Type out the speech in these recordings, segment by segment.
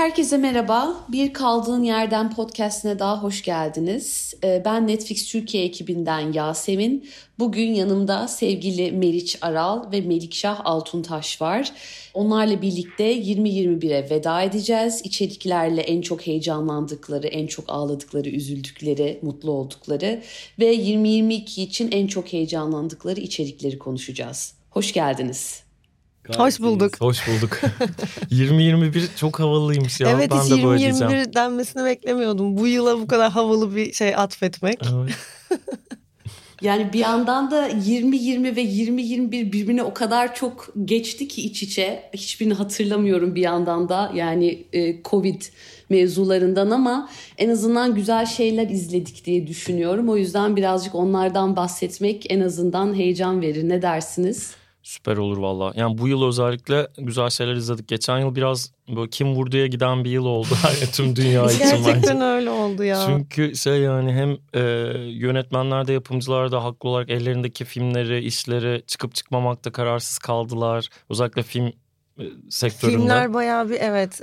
Herkese merhaba. Bir Kaldığın Yerden Podcast'ine daha hoş geldiniz. Ben Netflix Türkiye ekibinden Yasemin. Bugün yanımda sevgili Meriç Aral ve Melikşah Altuntaş var. Onlarla birlikte 2021'e veda edeceğiz. İçeriklerle en çok heyecanlandıkları, en çok ağladıkları, üzüldükleri, mutlu oldukları ve 2022 için en çok heyecanlandıkları içerikleri konuşacağız. Hoş geldiniz. Hoş bulduk. 2021 çok havalıymış ya. Evet, ben hiç de 2021 denmesini beklemiyordum. Bu yıla bu kadar havalı bir şey atfetmek. Evet. Yani bir yandan da 2020 ve 2021 birbirine o kadar çok geçti ki iç içe. Hiçbirini hatırlamıyorum bir yandan da. Yani Covid mevzularından, ama en azından güzel şeyler izledik diye düşünüyorum. O yüzden birazcık onlardan bahsetmek en azından heyecan verir. Ne dersiniz? Süper olur valla. Yani bu yıl özellikle güzel şeyler izledik. Geçen yıl biraz böyle kim vurduya giden bir yıl oldu. Yani tüm dünya için bence. Gerçekten öyle oldu ya. Çünkü yani hem yönetmenler de yapımcılar da haklı olarak ellerindeki filmleri, işleri çıkıp çıkmamakta kararsız kaldılar. Özellikle film sektöründe. Filmler bayağı bir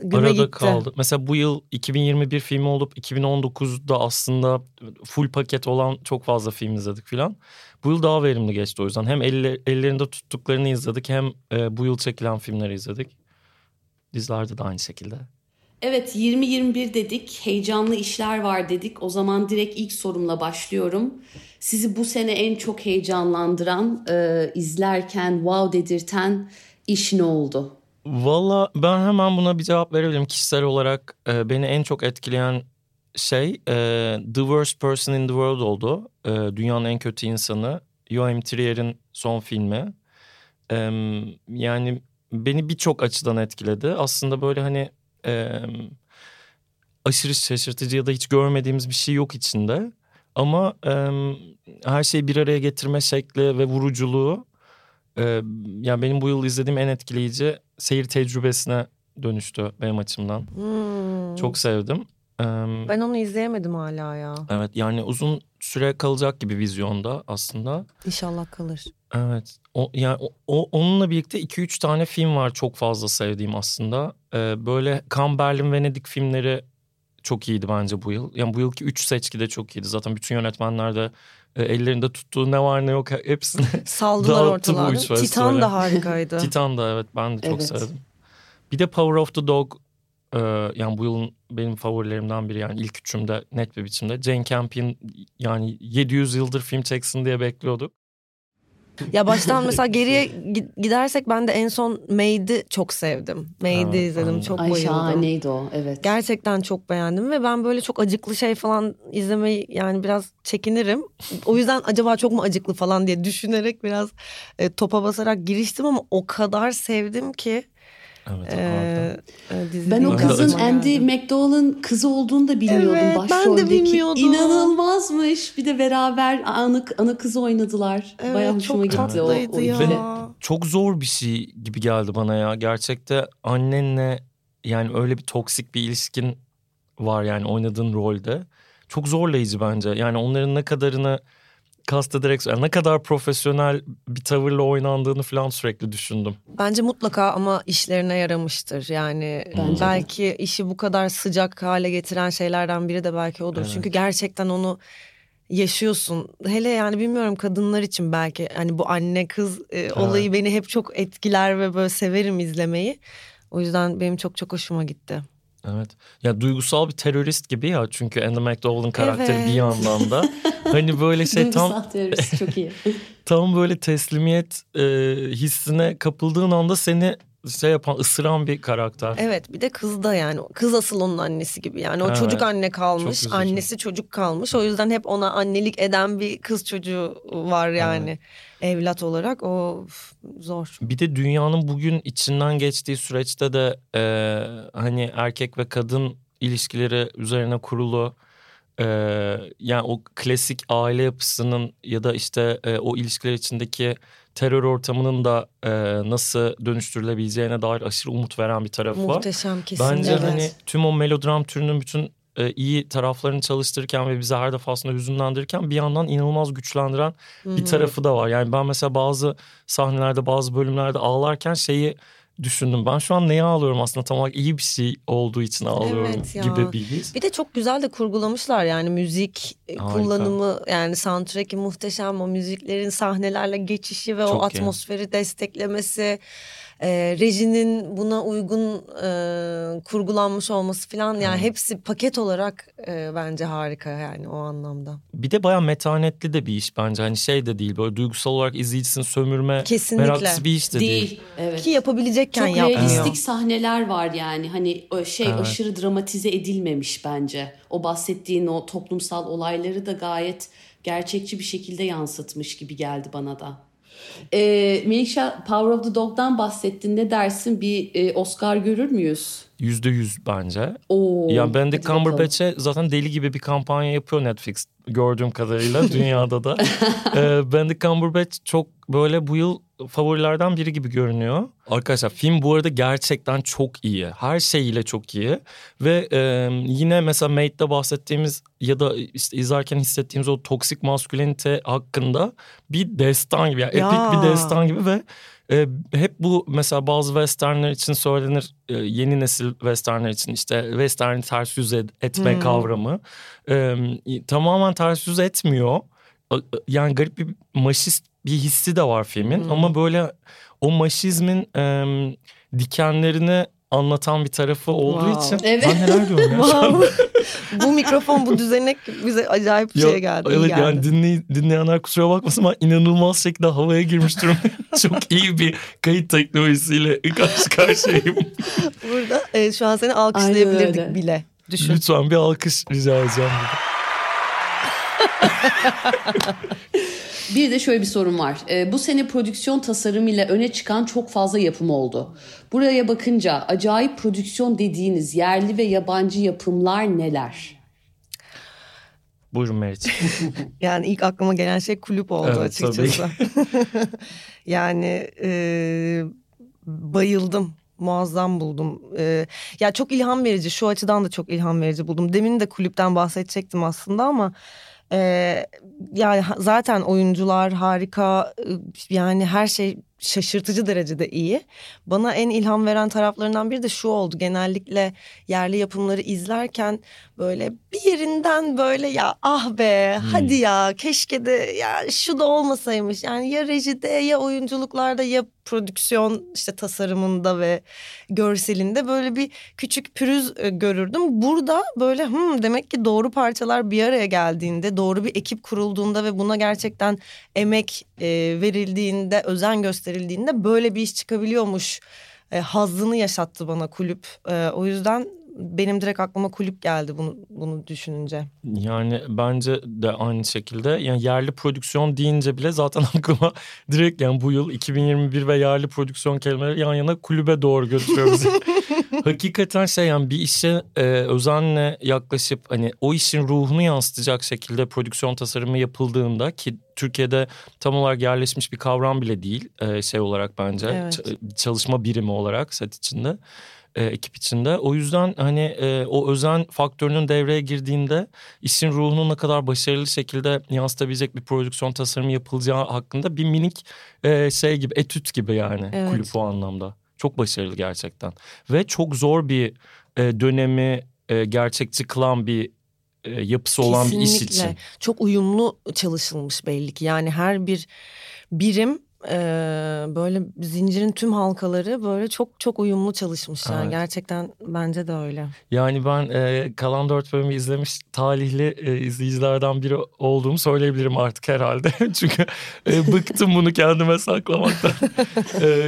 güme gitti. Kaldı. Mesela bu yıl 2021 filmi olup 2019'da aslında full paket olan çok fazla film izledik filan. Bu yıl daha verimli geçti o yüzden. Hem ellerinde tuttuklarını izledik, hem bu yıl çekilen filmleri izledik. Dizilerde de aynı şekilde. Evet, 2021 dedik, heyecanlı işler var dedik. O zaman direkt ilk sorumla başlıyorum. Sizi bu sene en çok heyecanlandıran, izlerken wow dedirten iş ne oldu? Valla ben hemen buna bir cevap verebilirim. Kişisel olarak beni en çok etkileyen şey The Worst Person in the World oldu. Dünyanın en kötü insanı. Joachim Trier'in son filmi. Yani beni birçok açıdan etkiledi. Aslında böyle hani aşırı şaşırtıcı ya da hiç görmediğimiz bir şey yok içinde. Ama her şeyi bir araya getirme şekli ve vuruculuğu. Yani benim bu yıl izlediğim en etkileyici seyir tecrübesine dönüştü benim açımdan. Çok sevdim. Ben onu izleyemedim hala ya. Evet, yani uzun süre kalacak gibi vizyonda aslında. İnşallah kalır. Evet. Onunla birlikte 2-3 tane film var çok fazla sevdiğim aslında. Böyle Cannes, Berlin, Venedik filmleri çok iyiydi bence bu yıl. Yani bu yılki 3 seçki de çok iyiydi. Zaten bütün yönetmenler de ellerinde tuttuğu ne var ne yok hepsini saldılar ortalığa. Titan da harikaydı. Titan da, evet, ben de çok sevdim. Bir de Power of the Dog, yani bu yılın benim favorilerimden biri, yani ilk üçümde net bir biçimde. Jane Campion, yani 700 yıldır film çeksin diye bekliyorduk. Ya baştan mesela geriye gidersek ben de en son Maid'i çok sevdim. Maid'i izledim, çok bayıldım. Ay şahaneydi o, evet. Gerçekten çok beğendim ve ben böyle çok acıklı şey falan izlemeyi yani biraz çekinirim. O yüzden acaba çok mu acıklı falan diye düşünerek biraz topa basarak giriştim, ama o kadar sevdim ki. Evet, ben o kızın Andy McDowell'ın kızı olduğunu da bilmiyordum. Evet, başroldeki. Ben de bilmiyordum. İnanılmazmış. Bir de beraber ana kızı oynadılar. Evet, bayağı hoşuma gitti o ya. Ve çok zor bir şey gibi geldi bana ya. Gerçekte annenle yani öyle bir toksik bir ilişkin var, yani oynadığın rolde. Çok zorlayıcı bence. Yani onların ne kadarını kastederek, ne kadar profesyonel bir tavırla oynandığını falan sürekli düşündüm. Bence mutlaka ama işlerine yaramıştır. Yani belki işi bu kadar sıcak hale getiren şeylerden biri de belki odur. Evet. Çünkü gerçekten onu yaşıyorsun. Hele yani bilmiyorum, kadınlar için belki hani bu anne kız olayı beni hep çok etkiler ve böyle severim izlemeyi. O yüzden benim çok çok hoşuma gitti. Evet. Ya duygusal bir terörist gibi ya, çünkü Andy McDowell'ın karakteri bir yandan da hani böyle şey tam terörist, çok iyi. Tam böyle teslimiyet hissine kapıldığın anda seni şey yapan, ısıran bir karakter. Evet, bir de kız da yani kız asıl onun annesi gibi yani o çocuk anne kalmış, annesi çocuk kalmış, o yüzden hep ona annelik eden bir kız çocuğu var yani. Evet. Evlat olarak o zor. Bir de dünyanın bugün içinden geçtiği süreçte de hani erkek ve kadın ilişkileri üzerine kurulu yani o klasik aile yapısının ya da işte o ilişkiler içindeki terör ortamının da nasıl dönüştürülebileceğine dair aşırı umut veren bir tarafı var. Muhteşem, kesin. Bence hani tüm o melodram türünün bütün iyi taraflarını çalıştırırken ve bizi her defasında hüzünlendirirken bir yandan inanılmaz güçlendiren bir tarafı da var. Yani ben mesela bazı sahnelerde, bazı bölümlerde ağlarken şeyi düşündüm. Ben şu an neye ağlıyorum aslında, tam olarak iyi bir şey olduğu için ağlıyorum gibi bir his. Bir de çok güzel de kurgulamışlar yani müzik kullanımı, yani soundtrack'i muhteşem, o müziklerin sahnelerle geçişi ve çok o atmosferi desteklemesi. Rejinin buna uygun kurgulanmış olması falan, yani hepsi paket olarak bence harika yani o anlamda. Bir de bayağı metanetli de bir iş bence, hani şey de değil, böyle duygusal olarak izleyicisini sömürme meraklısı bir iş de değil. Evet. Ki yapabilecekken yapmıyor. Çok realistik sahneler var yani, hani şey aşırı dramatize edilmemiş bence. O bahsettiğin o toplumsal olayları da gayet gerçekçi bir şekilde yansıtmış gibi geldi bana da. Melikşah, Power of the Dog'dan bahsettin, ne dersin, bir Oscar görür müyüz? %100 bence. Oo, ya Benedict Cumberbatch'e zaten deli gibi bir kampanya yapıyor Netflix gördüğüm kadarıyla dünyada da. Benedict Cumberbatch çok böyle bu yıl favorilerden biri gibi görünüyor. Arkadaşlar film bu arada gerçekten çok iyi. Her şeyiyle çok iyi. Ve yine mesela Maid'de bahsettiğimiz ya da işte izlerken hissettiğimiz o toksik maskülenite hakkında bir destan gibi. Yani epik bir destan gibi ve hep bu mesela bazı westernler için söylenir, yeni nesil westernler için işte western'i ters yüz etme kavramı. Tamamen ters yüz etmiyor. Yani garip bir maşist bir hissi de var filmin ama böyle o maşizmin dikenlerini anlatan bir tarafı olduğu için ben neler diyorum ya. Bu mikrofon, bu düzenek bize acayip bir şey geldi. Evet geldi. Yani dinleyenler kusura bakmasın ama inanılmaz şekilde havaya girmiş durumda. Çok iyi bir kayıt teknolojisiyle karşı karşıyayım. Burada şu an seni alkışlayabilirdik bile. Düşün. Lütfen bir alkış rica edeceğim. Bir de şöyle bir sorun var. Bu sene prodüksiyon tasarımıyla öne çıkan çok fazla yapım oldu. Buraya bakınca acayip prodüksiyon dediğiniz yerli ve yabancı yapımlar neler? Buyurun Meriç. Yani ilk aklıma gelen şey Kulüp oldu açıkçası. Yani bayıldım. Muazzam buldum. Ya çok ilham verici. Şu açıdan da çok ilham verici buldum. Demin de Kulüp'ten bahsedecektim aslında ama... yani zaten oyuncular harika, yani her şey şaşırtıcı derecede iyi. Bana en ilham veren taraflarından biri de şu oldu. Genellikle yerli yapımları izlerken böyle bir yerinden böyle ya ah be hadi ya keşke de ya şu da olmasaymış. Yani ya rejide ya oyunculuklarda ya prodüksiyon işte tasarımında ve görselinde böyle bir küçük pürüz görürdüm. Burada böyle demek ki doğru parçalar bir araya geldiğinde, doğru bir ekip kurulduğunda ve buna gerçekten emek verildiğinde, özen gösterildiğinde böyle bir iş çıkabiliyormuş hazzını yaşattı bana Kulüp. O yüzden benim direkt aklıma Kulüp geldi bunu düşününce. Yani bence de aynı şekilde, yani yerli prodüksiyon deyince bile zaten aklıma direkt, yani bu yıl 2021 ve yerli prodüksiyon kelimeleri yan yana Kulübe doğru götürüyor bizi. Hakikaten şey, yani bir işe özenle yaklaşıp hani o işin ruhunu yansıtacak şekilde prodüksiyon tasarımı yapıldığında, ki Türkiye'de tam olarak yerleşmiş bir kavram bile değil şey olarak bence çalışma birimi olarak set içinde. Ekip içinde. O yüzden hani o özen faktörünün devreye girdiğinde işin ruhunu ne kadar başarılı şekilde yansıtabilecek bir prodüksiyon tasarımı yapılacağı hakkında bir minik şey gibi, etüt gibi yani Kulüp o anlamda. Çok başarılı gerçekten. Ve çok zor bir dönemi gerçekçi kılan bir yapısı olan bir iş için. Çok uyumlu çalışılmış belli ki. Yani her bir birim böyle zincirin tüm halkaları böyle çok çok uyumlu çalışmışlar. Evet. Gerçekten bence de öyle. Yani ben kalan 4 bölümü izlemiş talihli izleyicilerden biri olduğumu söyleyebilirim artık herhalde. Çünkü bıktım bunu kendime saklamaktan.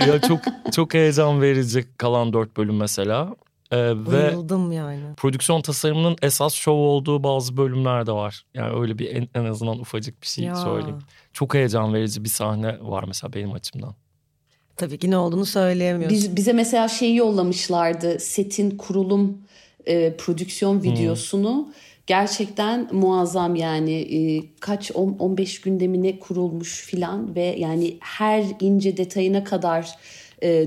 Ya çok çok heyecan verici kalan 4 bölüm mesela. Bayıldım ve yani. Prodüksiyon tasarımının esas şov olduğu bazı bölümler de var. Yani öyle bir en azından ufacık bir şey söyleyeyim. Çok heyecan verici bir sahne var mesela benim açımdan. Tabii ki ne olduğunu söyleyemiyoruz. Bize mesela şeyi yollamışlardı. Setin kurulum prodüksiyon videosunu. Gerçekten muazzam yani. Kaç 15 gündemine kurulmuş filan ve yani her ince detayına kadar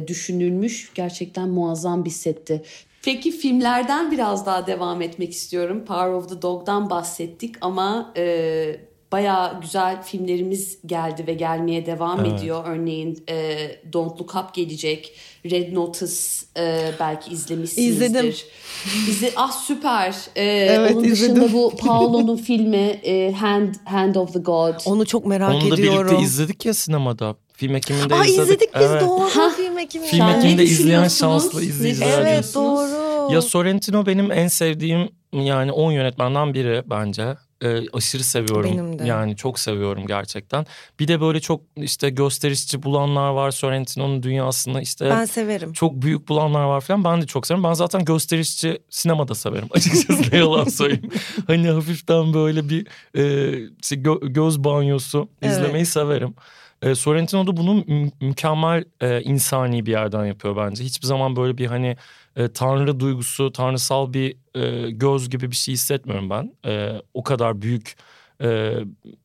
düşünülmüş. Gerçekten muazzam bir setti. Peki filmlerden biraz daha devam etmek istiyorum. Power of the Dog'dan bahsettik ama bayağı güzel filmlerimiz geldi ve gelmeye devam ediyor. Örneğin Don't Look Up gelecek. Red Notice belki izlemişsinizdir. İzledim. Süper. Evet, onun izledim. Dışında bu Paolo'nun filmi Hand of the God. Onu çok merak ediyorum. Onu da birlikte izledik ya sinemada. Film ekiminde izledik. İzledik biz, evet. Doğru. Film ekiminde. Film ekiminde izleyen şanslı izleyiciler. Evet, doğru. Ya Sorrentino benim en sevdiğim, yani 10 yönetmenden biri bence. Aşırı seviyorum. Yani çok seviyorum gerçekten. Bir de böyle çok işte gösterişçi bulanlar var. Sorrentino'nun dünyasını işte. Ben severim. Çok büyük bulanlar var falan. Ben de çok severim. Ben zaten gösterişçi sinemada severim. Açıkçası ne yalan söyleyeyim. Hani hafiften böyle bir işte göz banyosu izlemeyi severim. Sorrentino da bunu mükemmel insani bir yerden yapıyor bence. Hiçbir zaman böyle bir hani tanrı duygusu, tanrısal bir göz gibi bir şey hissetmiyorum ben. O kadar büyük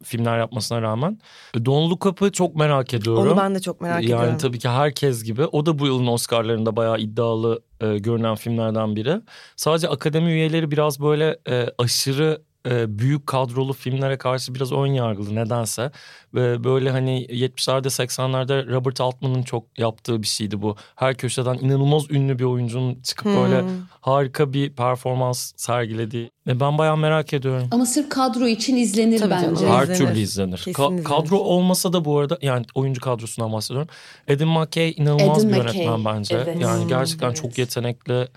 filmler yapmasına rağmen. Don't Look Up'ı çok merak ediyorum. Onu ben de çok merak ediyorum. Yani tabii ki herkes gibi. O da bu yılın Oscar'larında bayağı iddialı görünen filmlerden biri. Sadece akademi üyeleri biraz böyle aşırı büyük kadrolu filmlere karşı biraz ön yargılı nedense. Böyle hani 70'lerde 80'lerde Robert Altman'ın çok yaptığı bir şeydi bu. Her köşeden inanılmaz ünlü bir oyuncunun çıkıp böyle harika bir performans sergilediği. Ben bayağı merak ediyorum. Ama sırf kadro için izlenir tabii bence. Canım. Her türlü izlenir. Kadro olmasa da bu arada, yani oyuncu kadrosundan bahsediyorum. Adam McKay inanılmaz bir yönetmen bence. Evet. Yani gerçekten çok yetenekli.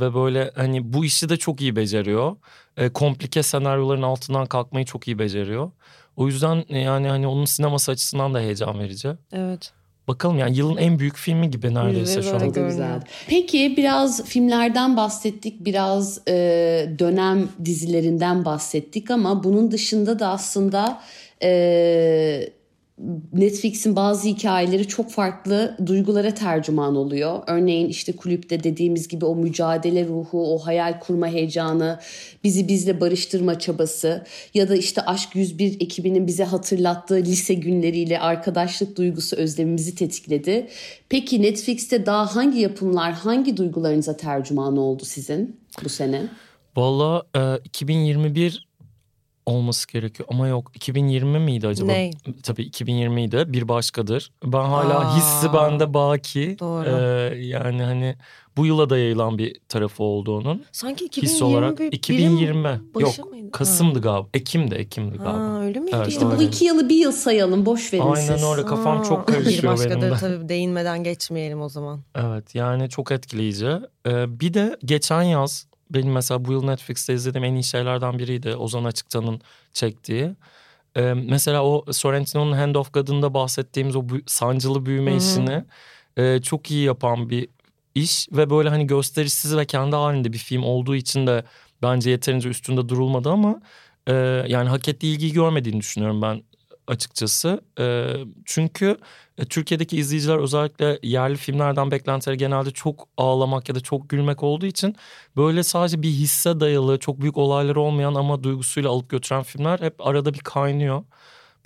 Ve böyle hani bu işi de çok iyi beceriyor. Komplike senaryoların altından kalkmayı çok iyi beceriyor. O yüzden yani hani onun sineması açısından da heyecan verici. Evet. Bakalım, yani yılın en büyük filmi gibi neredeyse şu an. Güzel. Peki biraz filmlerden bahsettik, biraz dönem dizilerinden bahsettik ama bunun dışında da aslında Netflix'in bazı hikayeleri çok farklı duygulara tercüman oluyor. Örneğin işte Kulüp'te dediğimiz gibi o mücadele ruhu, o hayal kurma heyecanı, bizi bizle barıştırma çabası ya da işte Aşk 101 ekibinin bize hatırlattığı lise günleriyle arkadaşlık duygusu özlemimizi tetikledi. Peki Netflix'te daha hangi yapımlar, hangi duygularınıza tercüman oldu sizin bu sene? Vallahi 2021 olması gerekiyor ama yok, 2020 miydi acaba? Ne? Tabii 2020'ydi. Bir Başkadır. Ben hala hissi bende baki. Doğru. Yani hani bu yıla da yayılan bir tarafı oldu onun. Sanki 2020 yok mıydı? Kasım'dı galiba. Ekim'di galiba. Öyle miydi? Evet, işte bu 2 yılı bir yıl sayalım, boş verin siz. Aynen öyle, kafam çok karışıyor benim de. Bir Başkadır tabii değinmeden geçmeyelim o zaman. Evet, yani çok etkileyici. Bir de geçen yaz benim mesela bu yıl Netflix'te izlediğim en iyi şeylerden biriydi. Ozan Açıktan'ın çektiği. Mesela o Sorrentino'nun Hand of God'ında bahsettiğimiz o sancılı büyüme işini çok iyi yapan bir iş. Ve böyle hani gösterişsiz ve kendi halinde bir film olduğu için de bence yeterince üstünde durulmadı ama yani hak ettiği ilgiyi görmediğini düşünüyorum ben açıkçası. Çünkü Türkiye'deki izleyiciler özellikle yerli filmlerden beklentileri genelde çok ağlamak ya da çok gülmek olduğu için böyle sadece bir hisse dayalı, çok büyük olayları olmayan ama duygusuyla alıp götüren filmler hep arada bir kaynıyor.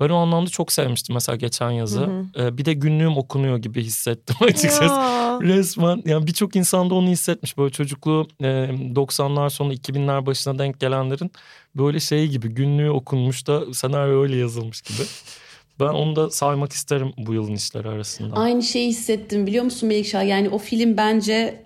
Ben o anlamda çok sevmiştim mesela geçen yazı. Bir de günlüğüm okunuyor gibi hissettim açıkçası. Resmen yani birçok insan da onu hissetmiş. Böyle çocukluğu 90'lar sonu 2000'ler başına denk gelenlerin böyle şeyi gibi, günlüğü okunmuş da senaryo öyle yazılmış gibi. Ben onu da saymak isterim bu yılın işleri arasında. Aynı şeyi hissettim, biliyor musun Melikşah? Yani o film bence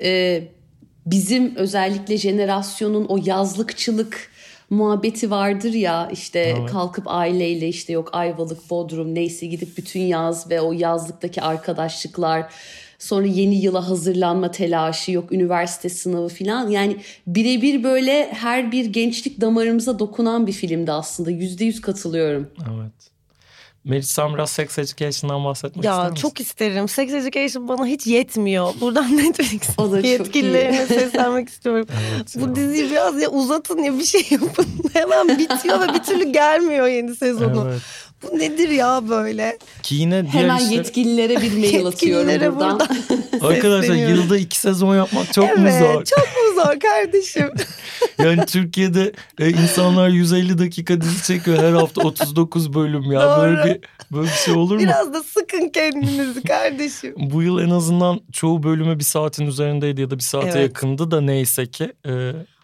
bizim özellikle jenerasyonun o yazlıkçılık muhabbeti vardır ya işte, evet. Kalkıp aileyle işte yok Ayvalık, Bodrum neyse gidip bütün yaz ve o yazlıktaki arkadaşlıklar, sonra yeni yıla hazırlanma telaşı, yok üniversite sınavı falan, yani birebir böyle her bir gençlik damarımıza dokunan bir filmdi aslında. %100 katılıyorum. Evet. Meriç, sen biraz Sex Education'dan bahsetmek ister misin? Ya çok isterim. Sex Education bana hiç yetmiyor. Buradan Netflix'in yetkililerine seslenmek istiyorum. Evet, bu diziyi biraz ya uzatın ya bir şey yapın. Hemen bitiyor ve bir türlü gelmiyor yeni sezonu. Evet. Bu nedir ya böyle? Ki yine hemen işler... yetkililere bir mail atıyorum buradan. Arkadaşlar yılda 2 sezon yapmak çok mu zor? Evet, çok mu zor kardeşim? Yani Türkiye'de insanlar 150 dakika dizi çekiyor. Her hafta 39 bölüm ya. Doğru. Böyle bir şey olur mu? Biraz da sıkın kendinizi kardeşim. Bu yıl en azından çoğu bölümü bir saatin üzerindeydi ya da bir saate yakındı da neyse ki.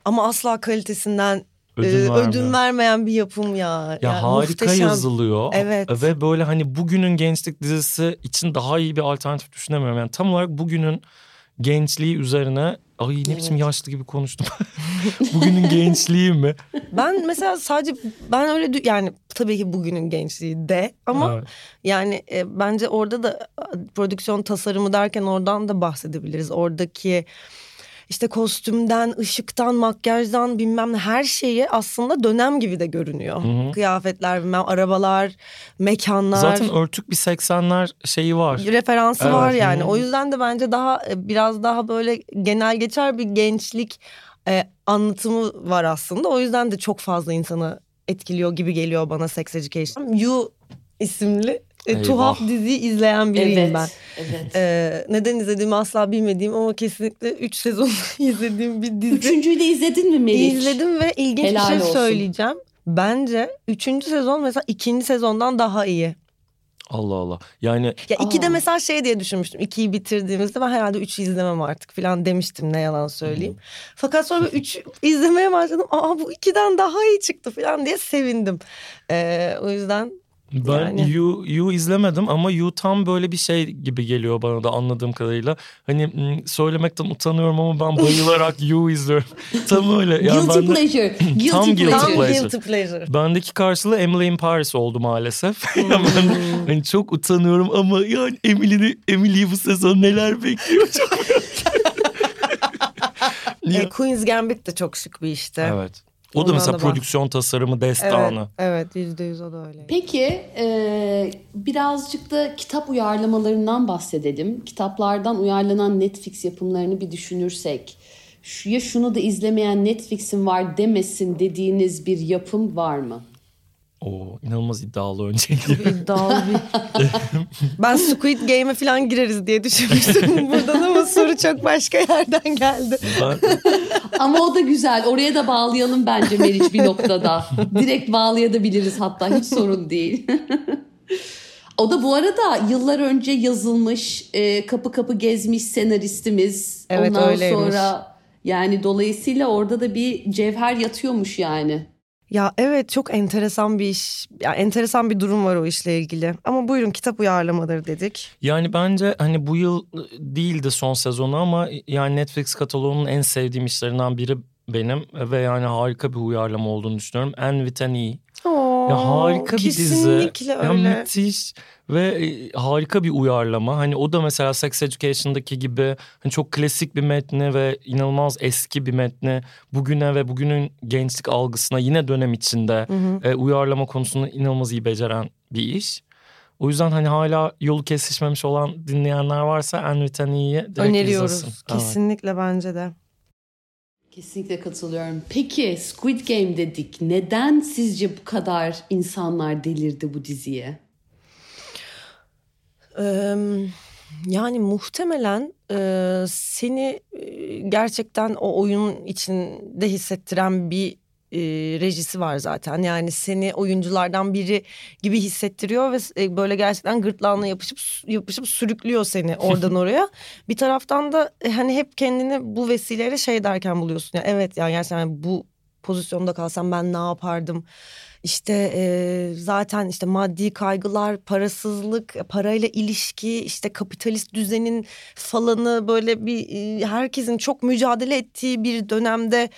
Ama asla kalitesinden ödün vermeyen bir yapım ya. Ya harika muhteşem. Yazılıyor. Evet. Ve böyle hani bugünün gençlik dizisi için daha iyi bir alternatif düşünemiyorum. Yani tam olarak bugünün gençliği üzerine... Ay ne biçim yaşlı gibi konuştum. Bugünün gençliği mi? Ben mesela sadece ben öyle yani tabii ki bugünün gençliği de ama evet. Yani bence orada da prodüksiyon tasarımı derken oradan da bahsedebiliriz. Oradaki işte kostümden, ışıktan, makyajdan bilmem ne her şeyi aslında dönem gibi de görünüyor. Hı-hı. Kıyafetler, bilmem, arabalar, mekanlar. Zaten örtük bir 80'ler şeyi var. Referansı evet. Var yani. Hı-hı. O yüzden de bence daha biraz daha böyle genel geçer bir gençlik anlatımı var aslında. O yüzden de çok fazla insanı etkiliyor gibi geliyor bana Sex Education. You isimli. Tuhaf diziyi izleyen biriyim ben. Evet. Neden izlediğimi asla bilmediğim ama kesinlikle 3 sezon izlediğim bir dizi. 3.'yü de izledin mi Meriç? İzledim ve ilginç helal bir şey olsun. Söyleyeceğim. Bence 3. sezon mesela 2. sezondan daha iyi. Allah Allah. Yani ya 2'de mesela şey diye düşünmüştüm. 2'yi bitirdiğimizde ben herhalde 3'ü izlemem artık falan demiştim, ne yalan söyleyeyim. Fakat sonra 3'ü izlemeye başladım. Aa bu 2'den daha iyi çıktı falan diye sevindim. O yüzden ben yani. You izlemedim ama You tam böyle bir şey gibi geliyor bana da anladığım kadarıyla. Hani söylemekten utanıyorum ama ben bayılarak You izliyorum. Tam öyle. Yani guilty pleasure. Guilty pleasure. Bendeki karşılığı Emily in Paris oldu maalesef. Ben hani çok utanıyorum ama yani Emily'yi bu sezon neler bekliyor çok. Queen's Gambit de çok şık bir işte. Evet. O da mesela prodüksiyon tasarımı destanı. Evet, %100 o da öyle. Peki birazcık da kitap uyarlamalarından bahsedelim. Kitaplardan uyarlanan Netflix yapımlarını bir düşünürsek. Ya şunu da izlemeyen Netflix'in var demesin dediğiniz bir yapım var mı? Oo, inanılmaz iddialı öncelikle. İddialı bir... Ben Squid Game'e falan gireriz diye düşünmüştüm buradan ama soru çok başka yerden geldi. Ama o da güzel. Oraya da bağlayalım bence Meriç bir noktada. Direkt bağlayabiliriz hatta, hiç sorun değil. O da bu arada yıllar önce yazılmış, kapı kapı gezmiş senaristimiz. Evet, ondan öyleymiş. Sonra yani dolayısıyla orada da bir cevher yatıyormuş yani. Ya evet, çok enteresan bir iş, yani enteresan bir durum var o işle ilgili. Ama buyurun, kitap uyarlamaları dedik. Yani bence hani bu yıl değildi son sezonu ama yani Netflix kataloğunun en sevdiğim işlerinden biri benim. Ve yani harika bir uyarlama olduğunu düşünüyorum. Anne with an E. Ya harika bir dizi. Yani müthiş ve harika bir uyarlama. Hani o da mesela Sex Education'daki gibi hani çok klasik bir metni ve inanılmaz eski bir metni bugüne ve bugünün gençlik algısına yine dönem içinde uyarlama konusunu inanılmaz iyi beceren bir iş. O yüzden hani hala yolu kesişmemiş olan dinleyenler varsa Envitani'yi öneriyoruz. İzlesin. Kesinlikle evet. Bence de. Kesinlikle katılıyorum. Peki Squid Game dedik. Neden sizce bu kadar insanlar delirdi bu diziye? Yani muhtemelen seni gerçekten o oyun içinde hissettiren bir rejisi var zaten. Yani seni oyunculardan biri gibi hissettiriyor ve böyle gerçekten gırtlağına yapışıp sürüklüyor seni oradan oraya. Bir taraftan da hani hep kendini bu vesileyle şey derken buluyorsun. Yani evet, yani gerçekten bu pozisyonda kalsam ben ne yapardım? İşte zaten işte maddi kaygılar, parasızlık, parayla ilişki, işte kapitalist düzenin falanı, böyle bir herkesin çok mücadele ettiği bir dönemde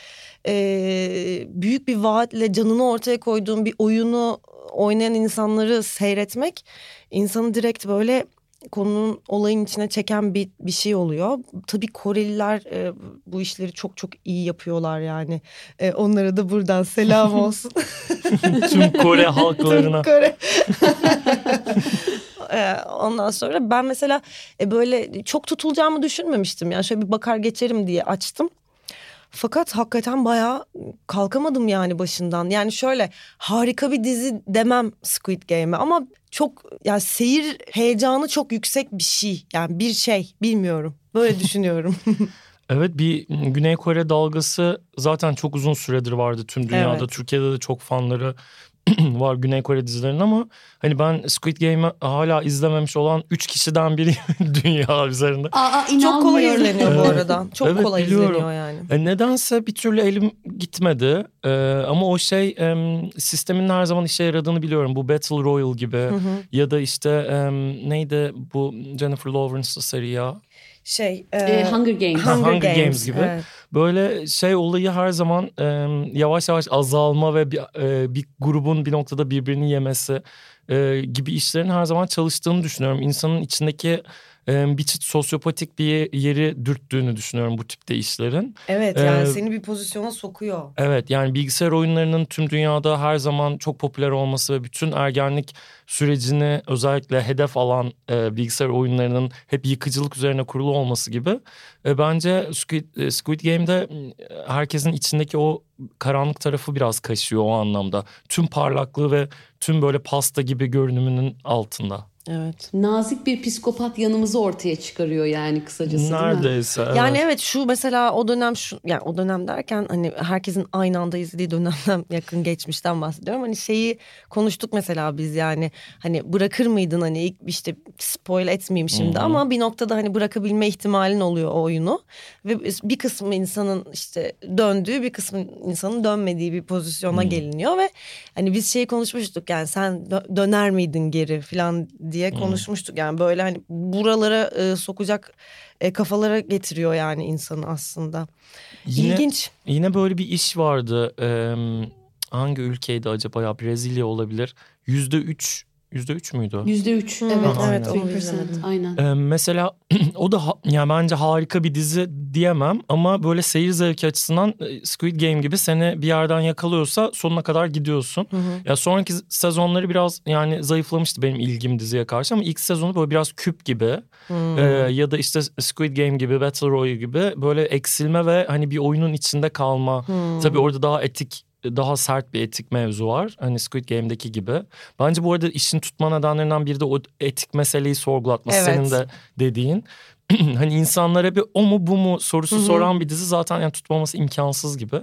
büyük bir vaatle canını ortaya koyduğun bir oyunu oynayan insanları seyretmek insanı direkt böyle konunun, olayın içine çeken bir şey oluyor. Tabii Koreliler bu işleri çok çok iyi yapıyorlar yani. Onlara da buradan selam olsun. Tüm Kore halklarına. Tüm Kore. Ondan sonra ben mesela böyle çok tutulacağımı düşünmemiştim. Yani şöyle bir bakar geçerim diye açtım. Fakat hakikaten bayağı kalkamadım yani başından. Yani şöyle harika bir dizi demem Squid Game'e ama çok yani seyir heyecanı çok yüksek bir şey. Yani bir şey bilmiyorum, böyle düşünüyorum. Evet, bir Güney Kore dalgası zaten çok uzun süredir vardı tüm dünyada. Evet. Türkiye'de de çok fanları var Güney Kore dizilerinin ama hani ben Squid Game'i hala izlememiş olan 3 kişiden biri dünya üzerinde. Çok kolay izleniyor bu arada. Çok evet, kolay biliyorum. İzleniyor yani. Nedense bir türlü elim gitmedi. Ama o şey sistemin her zaman işe yaradığını biliyorum. Bu Battle Royale gibi ya da işte neydi bu Jennifer Lawrence'lı seri ya? Hunger Games. Hunger Games gibi. Evet. Böyle şey olayı her zaman yavaş yavaş azalma ve bir grubun bir noktada birbirini yemesi gibi işlerin her zaman çalıştığını düşünüyorum. İnsanın içindeki bir çeşit sosyopatik bir yeri dürttüğünü düşünüyorum bu tipte işlerin. Evet yani seni bir pozisyona sokuyor. Evet yani bilgisayar oyunlarının tüm dünyada her zaman çok popüler olması ve bütün ergenlik sürecini özellikle hedef alan bilgisayar oyunlarının hep yıkıcılık üzerine kurulu olması gibi. Bence Squid Game'de herkesin içindeki o karanlık tarafı biraz kaşıyor o anlamda. Tüm parlaklığı ve tüm böyle pasta gibi görünümünün altında. Evet. Nazik bir psikopat yanımızı ortaya çıkarıyor yani kısacası. Neredeyse. Değil mi? Evet. Yani evet şu mesela o dönem şu yani o dönem derken hani herkesin aynı anda izlediği dönemden yakın geçmişten bahsediyorum. Hani şeyi konuştuk mesela biz yani hani bırakır mıydın hani ilk işte spoil etmeyeyim şimdi ama bir noktada hani bırakabilme ihtimalin oluyor o oyunu ve bir kısmı insanın işte döndüğü bir kısmı insanın dönmediği bir pozisyona geliniyor ve hani biz şeyi konuşmuştuk yani sen döner miydin geri falan diye konuşmuştuk. Yani böyle hani buralara sokacak kafalara getiriyor yani insanı aslında. İlginç. Yine böyle bir iş vardı. Hangi ülkeydi acaba ya? Brezilya olabilir. Yüzde üç müydü? %3 Evet, evet. Aynen. Mesela o da yani bence harika bir dizi diyemem ama böyle seyir zevki açısından Squid Game gibi seni bir yerden yakalıyorsa sonuna kadar gidiyorsun. Ya sonraki sezonları biraz yani zayıflamıştı benim ilgim diziye karşı ama ilk sezonu böyle biraz küp gibi ya da işte Squid Game gibi, Battle Royale gibi böyle eksilme ve hani bir oyunun içinde kalma. Tabii orada daha sert bir etik mevzu var. Hani Squid Game'deki gibi. Bence bu arada işin tutma nedenlerinden biri de o etik meseleyi sorgulatması. Evet. Senin de dediğin. Hani insanlara bir o mu bu mu sorusu soran bir dizi zaten yani tutmaması imkansız gibi.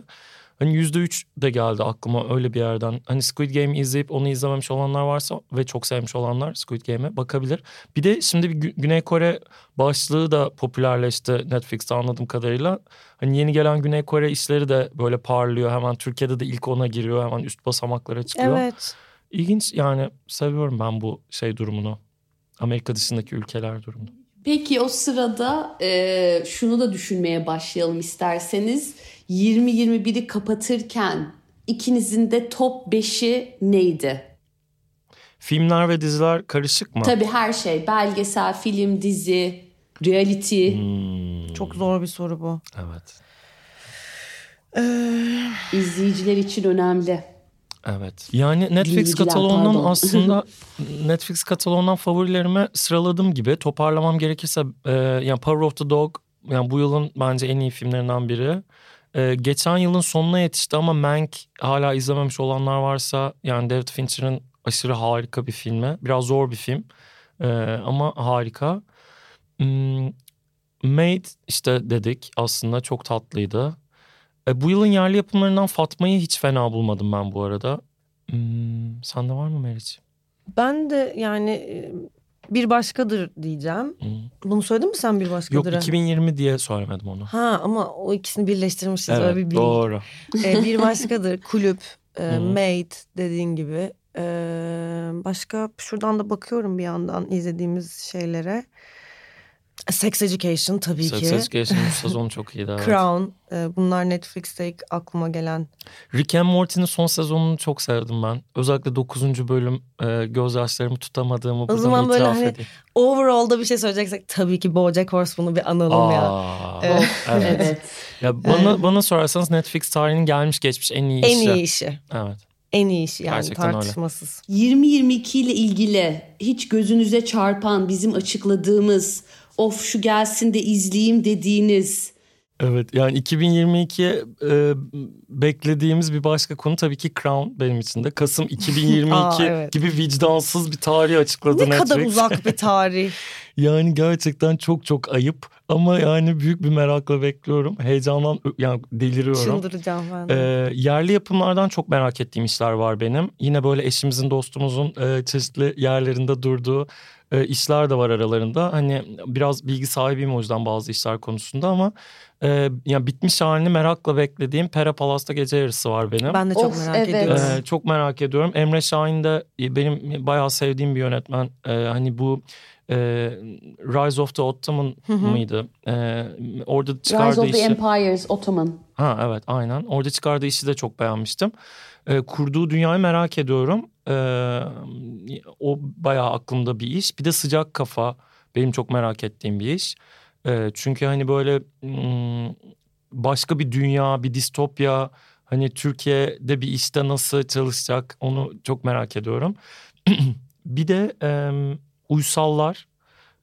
Hani %3 de geldi aklıma öyle bir yerden. Hani Squid Game'i izleyip onu izlememiş olanlar varsa ve çok sevmiş olanlar Squid Game'e bakabilir. Bir de şimdi bir Güney Kore başlığı da popülerleşti Netflix'te anladığım kadarıyla. Hani yeni gelen Güney Kore işleri de böyle parlıyor. Hemen Türkiye'de de ilk ona giriyor. Hemen üst basamaklara çıkıyor. Evet. İlginç yani seviyorum ben bu şey durumunu. Amerika dışındaki ülkeler durumunu. Peki o sırada şunu da düşünmeye başlayalım isterseniz. 20-21'i kapatırken ikinizin de top 5'i neydi? Filmler ve diziler karışık mı? Tabii her şey. Belgesel, film, dizi, reality. Çok zor bir soru bu. Evet. İzleyiciler için önemli. Evet. Yani Netflix kataloğundan favorilerimi sıraladım gibi. Toparlamam gerekirse yani Power of the Dog yani bu yılın bence en iyi filmlerinden biri. Geçen yılın sonuna yetişti ama Mank hala izlememiş olanlar varsa yani David Fincher'ın aşırı harika bir filmi. Biraz zor bir film ama harika. Maid işte dedik aslında çok tatlıydı. Bu yılın yerli yapımlarından Fatma'yı hiç fena bulmadım ben bu arada. Sende var mı Meriç? Ben de yani Bir Başkadır diyeceğim. Bunu söyledin mi sen Bir Başkadır'a? Yok 2020 diye söylemedim onu. Ha ama o ikisini birleştirmişiz. Evet öyle bir doğru. Bir Başkadır, Kulüp, Maid dediğin gibi. Başka şuradan da bakıyorum bir yandan izlediğimiz şeylere. Sex Education tabii ki. Sex Education bu sezon çok iyiydi. Evet. Crown. Bunlar Netflix'te ilk aklıma gelen. Rick and Morty'nin son sezonunu çok sevdim ben. Özellikle 9. bölüm gözyaşlarımı tutamadığımı buradan itiraf edeyim. O zaman böyle hani overall'da bir şey söyleyeceksek tabii ki BoJack Horseman'ı bir analım ya. Evet. Ya bana sorarsanız Netflix tarihinin gelmiş geçmiş en iyi işi. Evet. En iyi işi yani gerçekten tartışmasız. 20-22 ile ilgili hiç gözünüze çarpan bizim açıkladığımız of şu gelsin de izleyeyim dediğiniz Evet, yani 2022'ye beklediğimiz bir başka konu tabii ki Crown benim için de. Kasım 2022 evet. gibi vicdansız bir tarih açıkladı Netflix. Ne kadar uzak bir tarih. Yani gerçekten çok çok ayıp ama yani büyük bir merakla bekliyorum. Heyecandan yani deliriyorum. Çıldıracağım ben. Yerli yapımlardan çok merak ettiğim işler var benim. Yine böyle eşimizin, dostumuzun çeşitli yerlerinde durduğu işler de var aralarında. Hani biraz bilgi sahibiyim o yüzden bazı işler konusunda ama yani bitmiş halini merakla beklediğim Pera Palas'ta Gece Yarısı var benim. Ben de çok merak ediyorum. Çok merak ediyorum. Emre Şahin de benim bayağı sevdiğim bir yönetmen. Hani bu Rise of the Ottoman mıydı? Orada çıkardığı Rise of the Empires, Ottoman. Ha evet, aynen. Orada çıkardığı işi de çok beğenmiştim. Kurduğu dünyayı merak ediyorum. O bayağı aklımda bir iş. Bir de Sıcak Kafa benim çok merak ettiğim bir iş. Çünkü hani böyle başka bir dünya, bir distopya, hani Türkiye'de bir işte nasıl çalışacak onu çok merak ediyorum. Bir de Uysallar,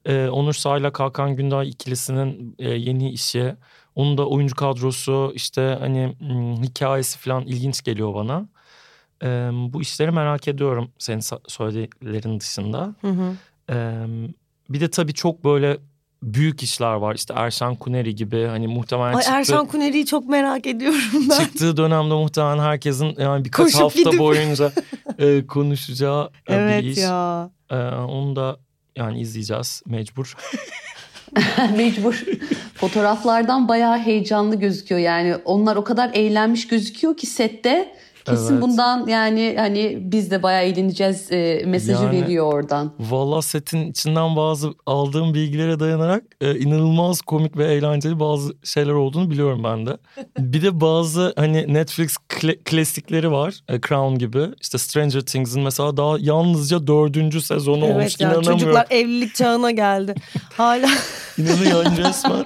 Onur Sağ'la Hakan Günday ikilisinin yeni işi. Onun da oyuncu kadrosu, işte hani hikayesi falan ilginç geliyor bana. Bu işleri merak ediyorum senin söyledilerin dışında. Bir de tabii çok böyle büyük işler var. İşte Erşan Kuneri gibi, hani muhtemelen Erşan Kuneri'yi çok merak ediyorum ben. Çıktığı dönemde muhtemelen herkesin yani birkaç hafta gidip boyunca konuşacağı bir iş. Ya. Onu da yani izleyeceğiz mecbur. Mecbur. Fotoğraflardan bayağı heyecanlı gözüküyor. Yani onlar o kadar eğlenmiş gözüküyor ki sette. Kesin evet. Bundan yani hani biz de bayağı eğleneceğiz mesajı yani, veriyor oradan. Valla setin içinden bazı aldığım bilgilere dayanarak inanılmaz komik ve eğlenceli bazı şeyler olduğunu biliyorum ben de. Bir de bazı hani Netflix klasikleri var. Crown gibi. İşte Stranger Things'in mesela daha yalnızca 4. sezonu evet, olmuş. Yani inanamıyorum. Çocuklar evlilik çağına geldi. Hala. İnanıyorum resmen.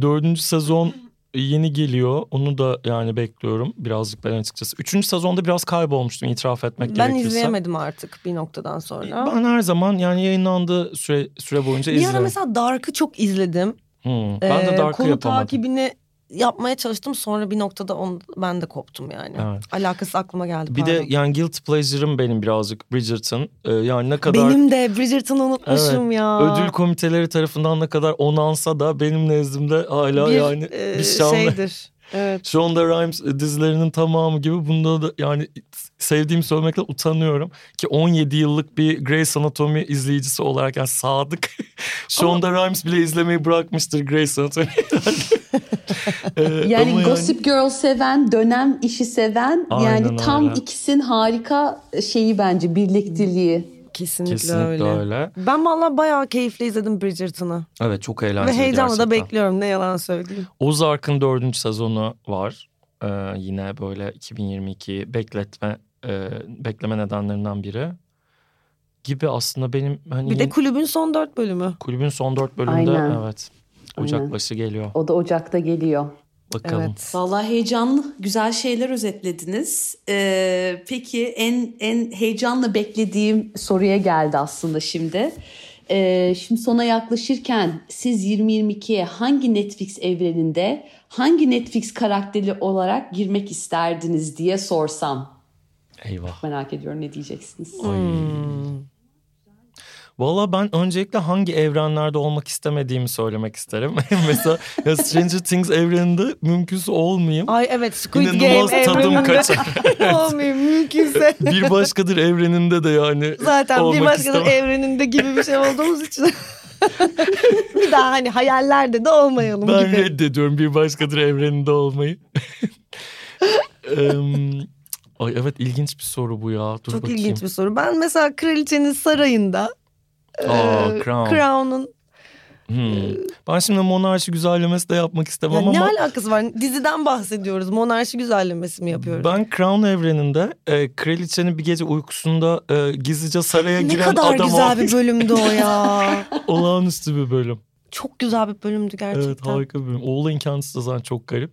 4. sezon yeni geliyor. Onu da yani bekliyorum birazcık ben açıkçası. 3. sezonda biraz kaybolmuştum itiraf etmek gerekirse. Ben izleyemedim artık bir noktadan sonra. Ben her zaman yani yayınlandığı süre boyunca izledim. Bir ara mesela Dark'ı çok izledim. Ben de Dark'ı yapamadım. Konu takibini yapmaya çalıştım. Sonra bir noktada ben de koptum yani. Evet. Alakası aklıma geldi. Bir de yani guilty pleasure'ım benim birazcık Bridgerton. Yani ne kadar... Benim de Bridgerton'ı unutmuşum evet, ya. Ödül komiteleri tarafından ne kadar onansa da benim nezdimde hala yani bir şanlı. Şeydir. Evet. Shonda Rhimes dizilerinin tamamı gibi bunda da yani sevdiğim söylemekle utanıyorum ki 17 yıllık bir Grey's Anatomy izleyicisi olarak yani sadık. Shonda Rhimes bile izlemeyi bırakmıştır Grey's Anatomy. Yani Gossip Girl seven, dönem işi seven yani tam öyle. İkisinin harika şeyi bence birlikteliği. Kesinlikle öyle. Ben vallahi bayağı keyifle izledim Bridgerton'ı. Evet, çok eğlenceli gerçekten. Ve heyecanla da bekliyorum, ne yalan söyleyeyim. Ozark'ın 4. sezonu var. Yine böyle 2022 bekleme nedenlerinden biri gibi aslında benim. Hani bir de Kulübün son 4 bölümü. Kulübün son 4 bölümünde aynen. Evet. Ocak başı geliyor. O da Ocak'ta geliyor. Bakalım. Evet. Vallahi heyecanlı, güzel şeyler özetlediniz. Peki en heyecanla beklediğim soruya geldi aslında şimdi. Şimdi sona yaklaşırken siz 2022'ye hangi Netflix evreninde hangi Netflix karakteri olarak girmek isterdiniz diye sorsam. Eyvah. Merak ediyorum ne diyeceksiniz. Valla ben öncelikle hangi evrenlerde olmak istemediğimi söylemek isterim. Mesela Stranger Things evreninde mümkünse olmayayım. Ay evet, Squid Game evreninde olmayayım mümkünse. Bir Başkadır evreninde de yani zaten olmak Bir Başkadır istemem. Evreninde gibi bir şey olduğumuz için. Bir daha hani hayallerde de olmayalım ben gibi. Ben reddediyorum Bir Başkadır evreninde olmayı. Ay evet, ilginç bir soru bu ya. Dur çok bakayım. İlginç bir soru. Ben mesela Kraliçenin Sarayı'nda Crown'un... Ben şimdi monarşi güzellemesi de yapmak istemem yani ama... Ne alakası var? Diziden bahsediyoruz. Monarşi güzellemesi mi yapıyoruz? Ben Crown evreninde kraliçenin bir gece uykusunda gizlice saraya giren adam... Ne kadar güzel bir bölümdü o ya. Olağanüstü bir bölüm. Çok güzel bir bölümdü gerçekten. Evet, harika bir bölüm. Oğlan kendisi de zaten çok garip.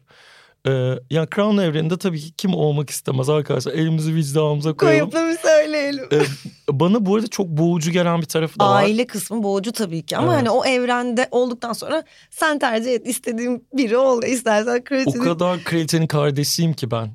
Yani Crown evreninde tabii ki kim olmak istemez arkadaşlar. Elimizi vicdanımıza koyalım. Koyup da bir söyleyelim. Bana bu arada çok boğucu gelen bir tarafı da var. Aile kısmı boğucu tabii ki ama evet. Hani o evrende olduktan sonra sen tercih et, istediğin biri ol, istersen kraliçenin. O kadar kraliçenin kardeşiyim ki ben.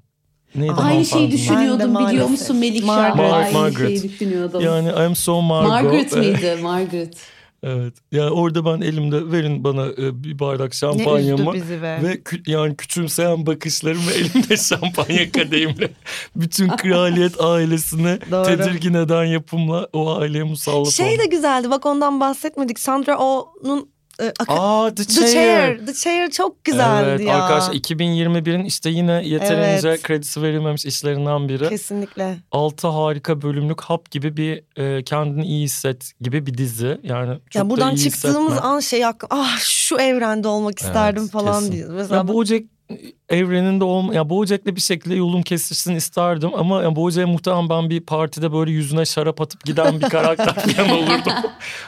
Neydi? Aynı şeyi düşünüyordum biliyor musun Melikşah? Margaret. Şeyi düşünüyordum. Yani I'm so Margot. Margaret miydi? Margaret. Evet. Yani orada ben elimde verin bana bir bardak şampanyamı ve yani küçümseyen bakışlarımı elimde şampanya kadehimle bütün kraliyet ailesini tedirgin eden yapımla o aileye musallat şey oldu. De güzeldi. Bak ondan bahsetmedik. Sandra Oh'nun The Chair. The Chair çok güzeldi evet, ya. Arkadaşlar 2021'in işte yine yeterince kredisi verilmemiş işlerinden biri. Kesinlikle. 6 harika bölümlük hap gibi bir kendini iyi hisset gibi bir dizi. Yani çok ya buradan da iyi çıktığımız hissetme. An şey hakkı şu evrende olmak isterdim evet, falan diyor. Mesela Bojack evreninde ya Bojack'le bir şekilde yolum kesişsin isterdim ama yani Bojack'e muhtemelen ben bir partide böyle yüzüne şarap atıp giden bir karakter olurdum.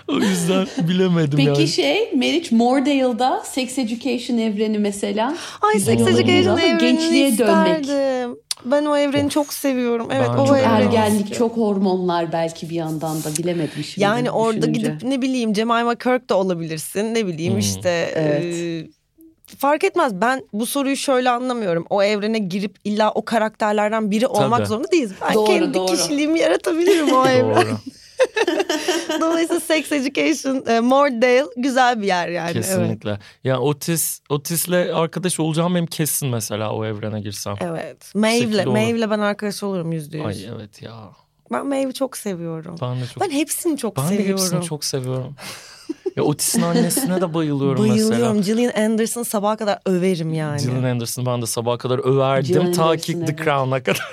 O yüzden bilemedim. Peki yani. Peki Meriç Mordale'da Sex Education evreni mesela. Ay Sex Education gençliğe isterdim. Dönmek. Ben o evreni çok seviyorum. Evet, ben o evreni. Ergenlik, çok hormonlar belki bir yandan da bilemedim şimdi. Yani orada gidip ne bileyim Jemima Kirk de olabilirsin. Ne bileyim işte. Evet. Fark etmez. Ben bu soruyu şöyle anlamıyorum. O evrene girip illa o karakterlerden biri olmak zorunda değiliz. Ben kendi kişiliğimi yaratabilirim o evren. Dolayısıyla Sex Education, Mordale güzel bir yer yani. Kesinlikle. Evet. Yani Otis'le arkadaş olacağım benim kesin mesela o evrene girsem. Evet. Maeve'le ben arkadaş olurum %100. Ay evet ya. Ben Maeve'i çok seviyorum. Ben hepsini çok seviyorum. Ben de hepsini çok seviyorum. Ya Otis'in annesine de bayılıyorum mesela. Gillian Anderson sabaha kadar överim yani. Gillian Anderson ben de sabaha kadar överdim. Gillian ta ki The Crown'a kadar.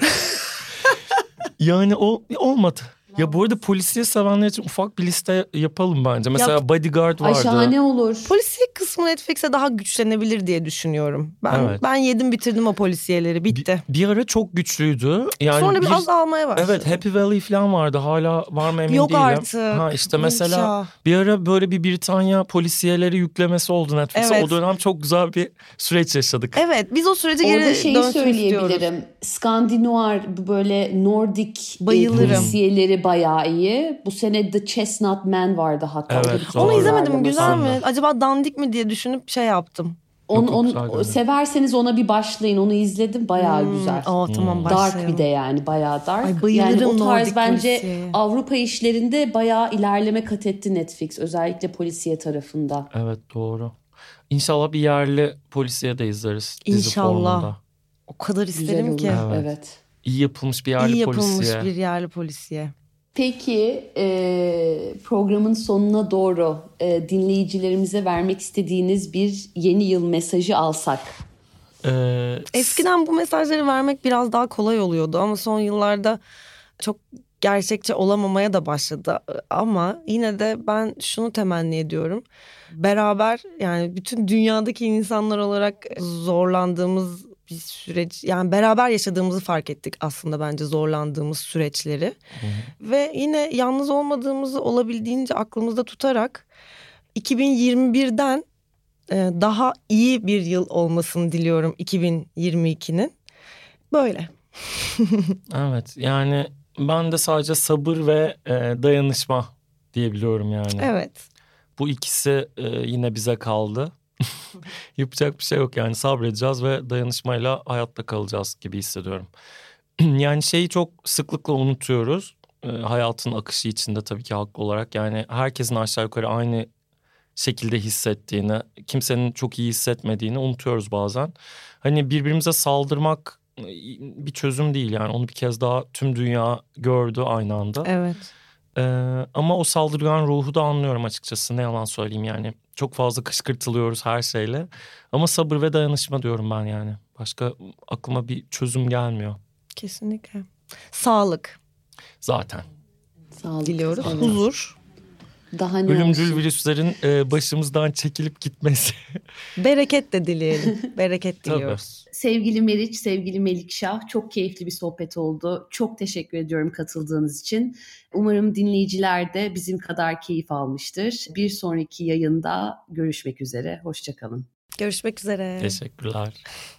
Yani o olmadı. Ya bu arada polisiye sevenler için ufak bir liste yapalım bence. Mesela Bodyguard vardı. Ay şahane olur. Polisiye kısmı Netflix'e daha güçlenebilir diye düşünüyorum. Ben yedim bitirdim o polisiyeleri. Bitti. Bir ara çok güçlüydü. Yani sonra biraz almaya başladı. Evet Happy Valley falan vardı. Hala var mı emin değilim. Yok artık. Ha işte mesela bir ara böyle bir Britanya polisiyeleri yüklemesi oldu Netflix'e. Evet. O dönem çok güzel bir süreç yaşadık. Evet biz o sürece geri dönsün istiyoruz. Orada şeyi söyleyebilirim. Skandinav böyle Nordik polisiyeleri bayağı iyi. Bu sene The Chestnut Man vardı hatta. Evet, onu izlemedim. Güzel mi? Acaba dandik mi diye düşünüp yaptım. Onu severseniz ona bir başlayın. Onu izledim. Bayağı güzel. Tamam, dark bir de yani. Bayağı dark. Ay, bayılırım yani o tarz bence polisiye. Avrupa işlerinde bayağı ilerleme kat etti Netflix. Özellikle polisiye tarafında. Evet doğru. İnşallah bir yerli polisiye de izleriz. İnşallah. O kadar isterim ki. Evet. İyi yapılmış bir yerli polisiye. Peki programın sonuna doğru dinleyicilerimize vermek istediğiniz bir yeni yıl mesajı alsak. Eskiden bu mesajları vermek biraz daha kolay oluyordu ama son yıllarda çok gerçekçi olamamaya da başladı. Ama yine de ben şunu temenni ediyorum. Beraber yani bütün dünyadaki insanlar olarak zorlandığımız bir süreç yani beraber yaşadığımızı fark ettik aslında bence zorlandığımız süreçleri. Hı-hı. Ve yine yalnız olmadığımızı olabildiğince aklımızda tutarak 2021'den daha iyi bir yıl olmasını diliyorum 2022'nin. Böyle. Evet yani ben de sadece sabır ve dayanışma diyebiliyorum yani. Evet. Bu ikisi yine bize kaldı. Yapacak bir şey yok yani sabredeceğiz ve dayanışmayla hayatta kalacağız gibi hissediyorum. Yani şeyi çok sıklıkla unutuyoruz hayatın akışı içinde tabii ki haklı olarak yani herkesin aşağı yukarı aynı şekilde hissettiğini kimsenin çok iyi hissetmediğini unutuyoruz bazen. Hani birbirimize saldırmak bir çözüm değil yani onu bir kez daha tüm dünya gördü aynı anda. Evet. Ama o saldırgan ruhu da anlıyorum açıkçası ne yalan söyleyeyim yani. Çok fazla kışkırtılıyoruz her şeyle. Ama sabır ve dayanışma diyorum ben yani. Başka aklıma bir çözüm gelmiyor. Kesinlikle. Sağlık. Zaten. Sağlık. Diliyoruz. Zaten. Huzur. Daha ne ölümcül virüslerin başımızdan çekilip gitmesi. Bereket de dileyelim. Bereket diliyoruz. Sevgili Meriç, sevgili Melikşah çok keyifli bir sohbet oldu. Çok teşekkür ediyorum katıldığınız için. Umarım dinleyiciler de bizim kadar keyif almıştır. Bir sonraki yayında görüşmek üzere. Hoşça kalın. Görüşmek üzere. Teşekkürler.